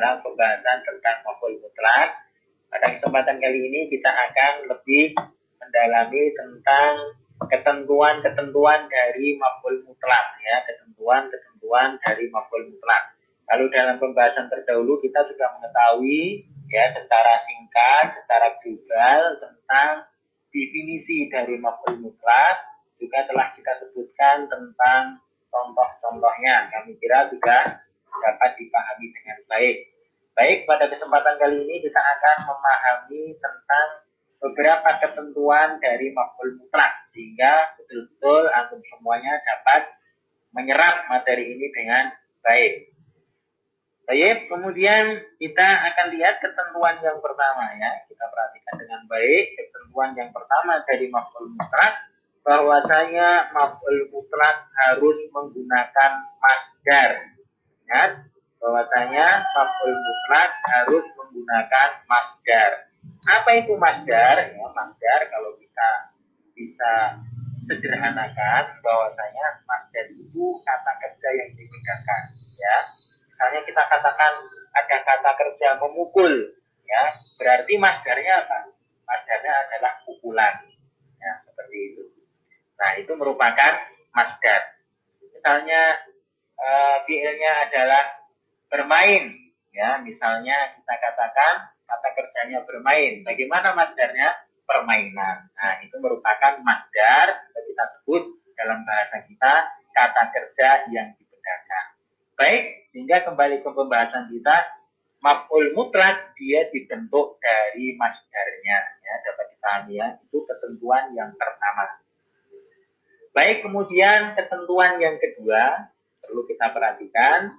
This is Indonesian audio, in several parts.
dalam pembahasan tentang maf'ul mutlak. Pada kesempatan kali ini kita akan lebih mendalami tentang ketentuan-ketentuan dari maf'ul mutlak, ya, ketentuan-ketentuan dari maf'ul mutlak. Lalu dalam pembahasan terdahulu kita sudah mengetahui, ya, secara singkat, secara global tentang definisi dari maf'ul mutlak, juga telah kita sebutkan tentang contoh-contohnya. Kami kira juga dapat dipahami dengan baik. Baik, pada kesempatan kali ini kita akan memahami tentang beberapa ketentuan dari maf'ul mutlak sehingga betul-betul antum semuanya dapat menyerap materi ini dengan baik. Baik, kemudian kita akan lihat ketentuan yang pertama, ya. Kita perhatikan dengan baik ketentuan yang pertama dari maf'ul mutlak, bahwasanya maf'ul mutlak harus menggunakan masdar. Ingat, bahwasanya maf'ul mutlak harus menggunakan masdar. Apa itu masdar? Ya, masdar kalau kita bisa sederhanakan, bahwasanya masdar itu kata kerja yang dipindahkan, ya. Misalnya kita katakan ada kata kerja memukul, ya, berarti masdarnya apa? Masdarnya adalah pukulan, ya, seperti itu. Nah, itu merupakan masdar. Misalnya fiilnya adalah bermain, ya, misalnya kita katakan kata kerjanya bermain. Bagaimana masdarnya? Permainan. Nah, itu merupakan masdar yang kita sebut dalam bahasa kita kata kerja yang dibedakan. Baik, sehingga kembali ke pembahasan kita, maf'ul mutlak dia dibentuk dari masdarnya, ya, dapat dipahami, ya. Itu ketentuan yang pertama. Baik, kemudian ketentuan yang kedua perlu kita perhatikan,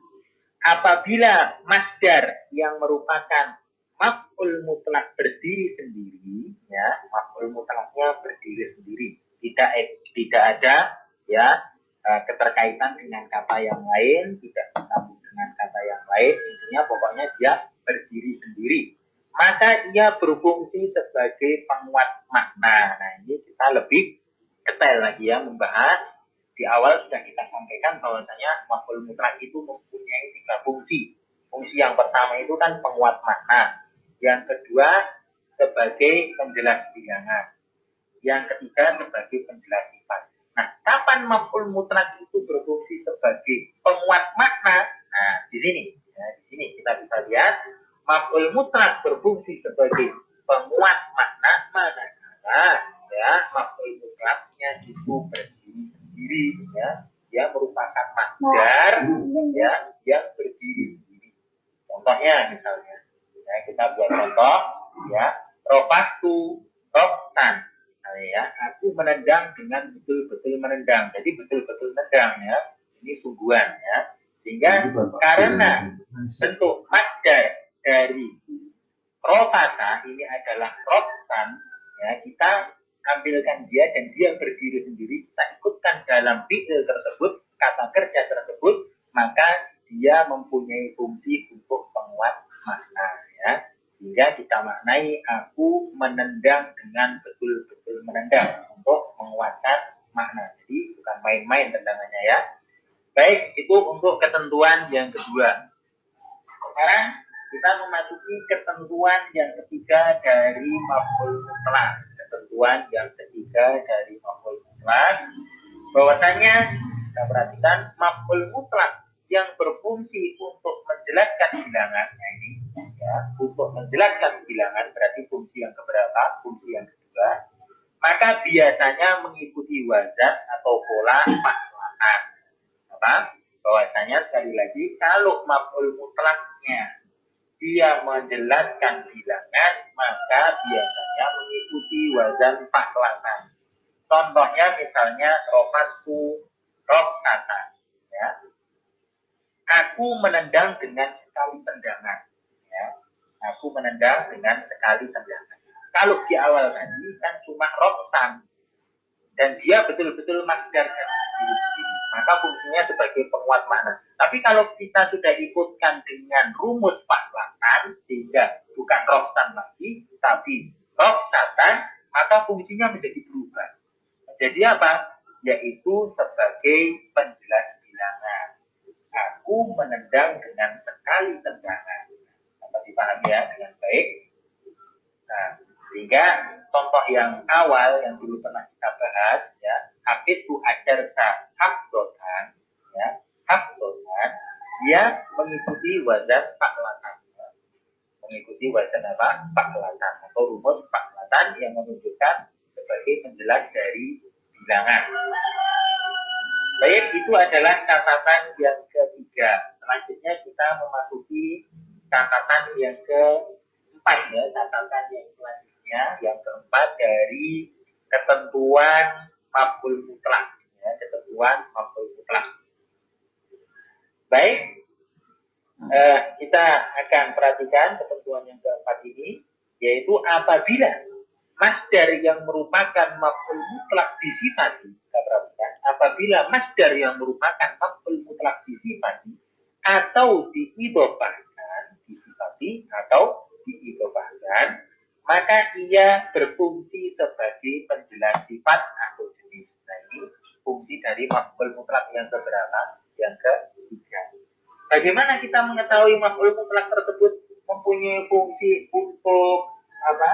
apabila masdar yang merupakan maf'ul mutlak berdiri sendiri, ya, maf'ul mutlaknya berdiri sendiri, tidak ada, ya, keterkaitan dengan kata yang lain, tidak disambung dengan kata yang lain, intinya pokoknya dia berdiri sendiri, maka ia berfungsi sebagai penguat makna. Nah, ini kita lebih detail lagi, ya, membahas. Di awal sudah kita sampaikan bahwasanya maf'ul mutlak itu mempunyai 3 fungsi. Fungsi yang pertama itu kan penguat makna, yang kedua sebagai penjelas bilangan, yang ketiga sebagai penjelas sifat. Nah, kapan maf'ul mutlak itu berfungsi sebagai penguat makna? Nah, di sini, ya, di sini kita bisa lihat maf'ul mutlak berfungsi sebagai penguat makna mana? Nah, ya, maf'ul mutlaknya itu berdiri sendiri, ya, dia merupakan masdar, ya, yang berdiri sendiri. Contohnya misalnya, ya, kita buat contoh, ya, rofastu roftan, ya, aku menendang dengan betul-betul menendang, jadi betul-betul menendang, ya, ini sungguhan, ya, sehingga karena bentuk masdar dari rofata ini adalah roftan, ya, kita ambilkan dia dan dia berdiri sendiri, kita ikutkan dalam fiil tersebut, kata kerja tersebut, maka dia mempunyai fungsi untuk penguat makna, ya, sehingga kita maknai aku menendang dengan betul-betul menendang untuk menguatkan makna. Jadi bukan main-main tendangannya, ya. Baik, itu untuk ketentuan yang kedua. Sekarang kita memasuki ketentuan yang ketiga dari maf'ul mutlak. Ketentuan yang ketiga dari maf'ul mutlak, bahwasanya kita perhatikan maf'ul mutlak yang berfungsi untuk menjelaskan bilangan. Nah, ini, ya, untuk menjelaskan bilangan berarti fungsi yang keberapa? Fungsi yang kedua. Maka biasanya mengikuti wazan atau pola faklatan. Apa? Bahwasanya sekali lagi kalau maf'ul mutlaknya dia menjelaskan bilangan, maka biasanya mengikuti wazan faklatan. Contohnya misalnya rofatku rokatan, ya, aku menendang dengan sekali tendangan, ya, aku menendang dengan sekali tendangan. Kalau di awal tadi kan cuma rotan dan dia betul-betul masdar, maka fungsinya sebagai penguat makna. Tapi kalau kita sudah ikutkan dengan rumus patlakan, sehingga bukan roftan lagi, tapi roftatan, maka fungsinya menjadi berubah. Jadi apa? Yaitu sebagai penjelas bilangan. Aku menendang dengan sekali tendangan. ya dengan baik. Nah, sehingga contoh yang awal yang dulu pernah kita bahas ya, Hafizu ajarta hafzatan ya, hafzatan dia mengikuti wazan faklatan. Mengikuti wazan apa? Faklatan atau rumus faklatan yang menunjukkan sebagai penjelas dari bilangan. Baik, itu adalah catatan yang ketiga. Selanjutnya kita memasuki catatan yang keempat ya, catatan yang selanjutnya yang keempat dari ketentuan maf'ul mutlak ya, ketentuan maf'ul mutlak. Baik, kita akan perhatikan ketentuan yang keempat ini, yaitu apabila masdar yang merupakan maf'ul mutlak disifati, kita perhatikan, apabila masdar yang merupakan maf'ul mutlak disifati atau diidhofahkan, disifati atau diidhofahkan, maka ia berfungsi sebagai penjelas sifat atau jenis. Nah, ini fungsi dari maf'ul mutlak yang keberapa? Yang ketiga. Bagaimana kita mengetahui maf'ul mutlak tersebut mempunyai fungsi untuk apa?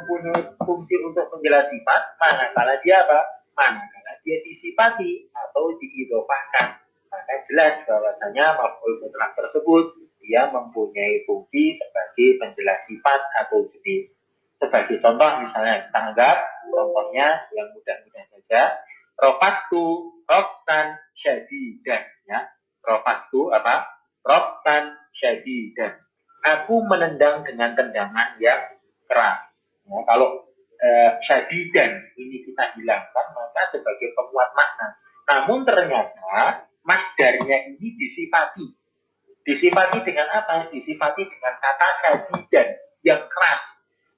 Mempunyai fungsi untuk penjelas sifat, manakala dia apa? Manakala dia disifati atau diidhofahkan, maka jelas bahwasanya maf'ul mutlak tersebut dia mempunyai fungsi sebagai penjelas sifat atau jenis. Sebagai contoh misalnya kita anggap contohnya yang mudah-mudah saja, Rofastu roftan syadidan ya. Rofastu apa? Roftan syadidan. Aku menendang dengan tendangan yang keras. Nah, kalau syadidan ini kita hilangkan, maka sebagai penguat makna. Namun ternyata masdarnya ini disifati. Disifati dengan apa? Disifati dengan kata syadidan yang keras.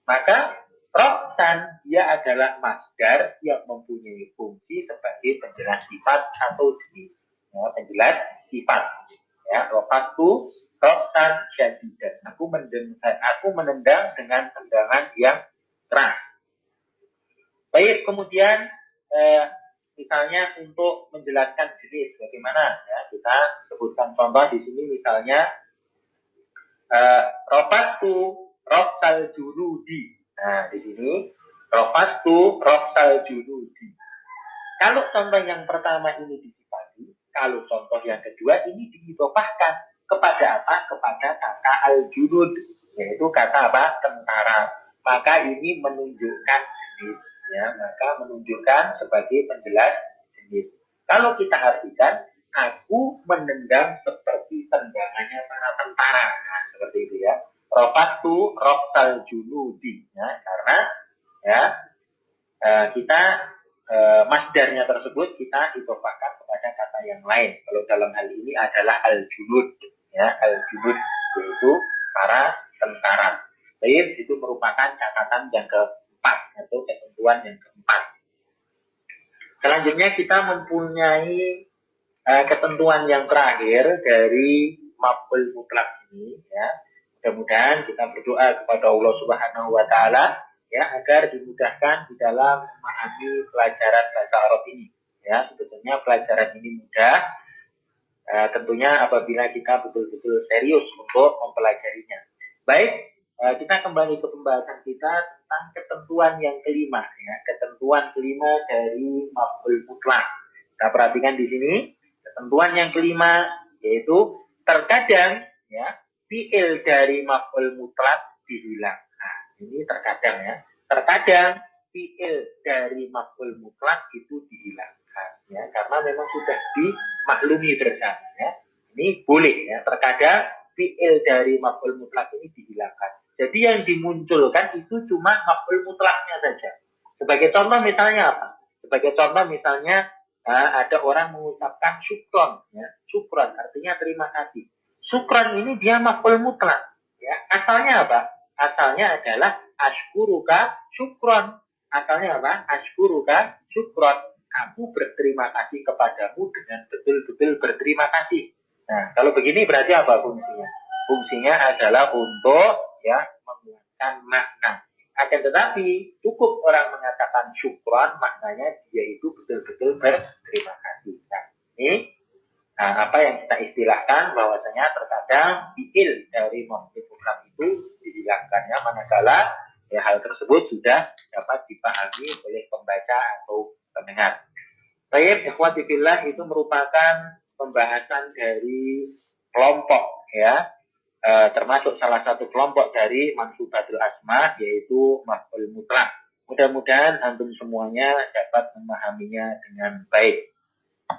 Maka roftan dia adalah masdar yang mempunyai fungsi sebagai penjelas sifat atau jenis. Nah, penjelas sifat. Ya, rofastu roftan syadidan. Aku menendang dengan tendangan yang keras. Baik, kemudian misalnya untuk menjelaskan jenis bagaimana ya, kita sebutkan contoh di sini misalnya rofastu roftal juludi. Nah, di sini rofastu roftal juludi. Kalau contoh yang pertama ini disifati, kalau contoh yang kedua ini diidhofahkan kepada apa? Kepada kata al-julud, yaitu kata apa? Tentara. Maka ini menunjukkan jenis, ya, maka menunjukkan sebagai penjelas jenis. Kalau kita artikan, aku menendang seperti tendangannya para tentara, nah, seperti itu ya. Rofastu roftal juludi, ya, karena ya kita masdarnya tersebut kita idhofahkan kepada kata yang lain. Kalau dalam hal ini adalah al-julud, ya, al-julud yaitu para tentara. Itu merupakan catatan yang keempat atau ketentuan yang keempat. Selanjutnya kita mempunyai ketentuan yang terakhir dari maf'ul mutlak ini ya. Mudah-mudahan kita berdoa kepada Allah Subhanahu wa taala ya agar dimudahkan di dalam memahami pelajaran bahasa Arab ini ya. Sebetulnya pelajaran ini mudah, tentunya apabila kita betul-betul serius untuk mempelajarinya. Baik, kita kembali ke pembahasan kita tentang ketentuan yang kelima ya, ketentuan kelima dari maf'ul mutlak. Kita perhatikan di sini ketentuan yang kelima, yaitu terkadang ya fiil dari maf'ul mutlak dihilangkan. Nah, ini terkadang ya, terkadang fiil dari maf'ul mutlak itu dihilangkan ya, karena memang sudah dimaklumi bersama ya. Ini boleh ya, terkadang fiil dari maf'ul mutlak ini dihilangkan. Jadi yang dimunculkan itu cuma maf'ul mutlaknya saja. Sebagai contoh misalnya apa? Sebagai contoh misalnya ada orang mengucapkan syukron, ya. Syukron artinya terima kasih. Syukron ini dia maf'ul mutlak, ya. Asalnya apa? Asalnya adalah ashkuruka syukron. Asalnya apa? Ashkuruka syukron. Aku berterima kasih kepadamu dengan betul-betul berterima kasih. Nah, kalau begini berarti apa fungsinya? Fungsinya adalah untuk ya, menguatkan makna. Akan tetapi cukup orang mengatakan syukran, maknanya dia itu betul-betul berterima kasih. Nah, ini apa yang kita istilahkan bahwasanya terkadang fiil dari maf'ul mutlak itu menghilangkannya manakala ya hal tersebut sudah dapat dipahami oleh pembaca atau pendengar. Baik, ikhwati fillah, itu merupakan pembahasan dari kelompok ya, termasuk salah satu kelompok dari Manshubatil Asma yaitu Maf'ul Muthlaq. Mudah-mudahan antum semuanya dapat memahaminya dengan baik.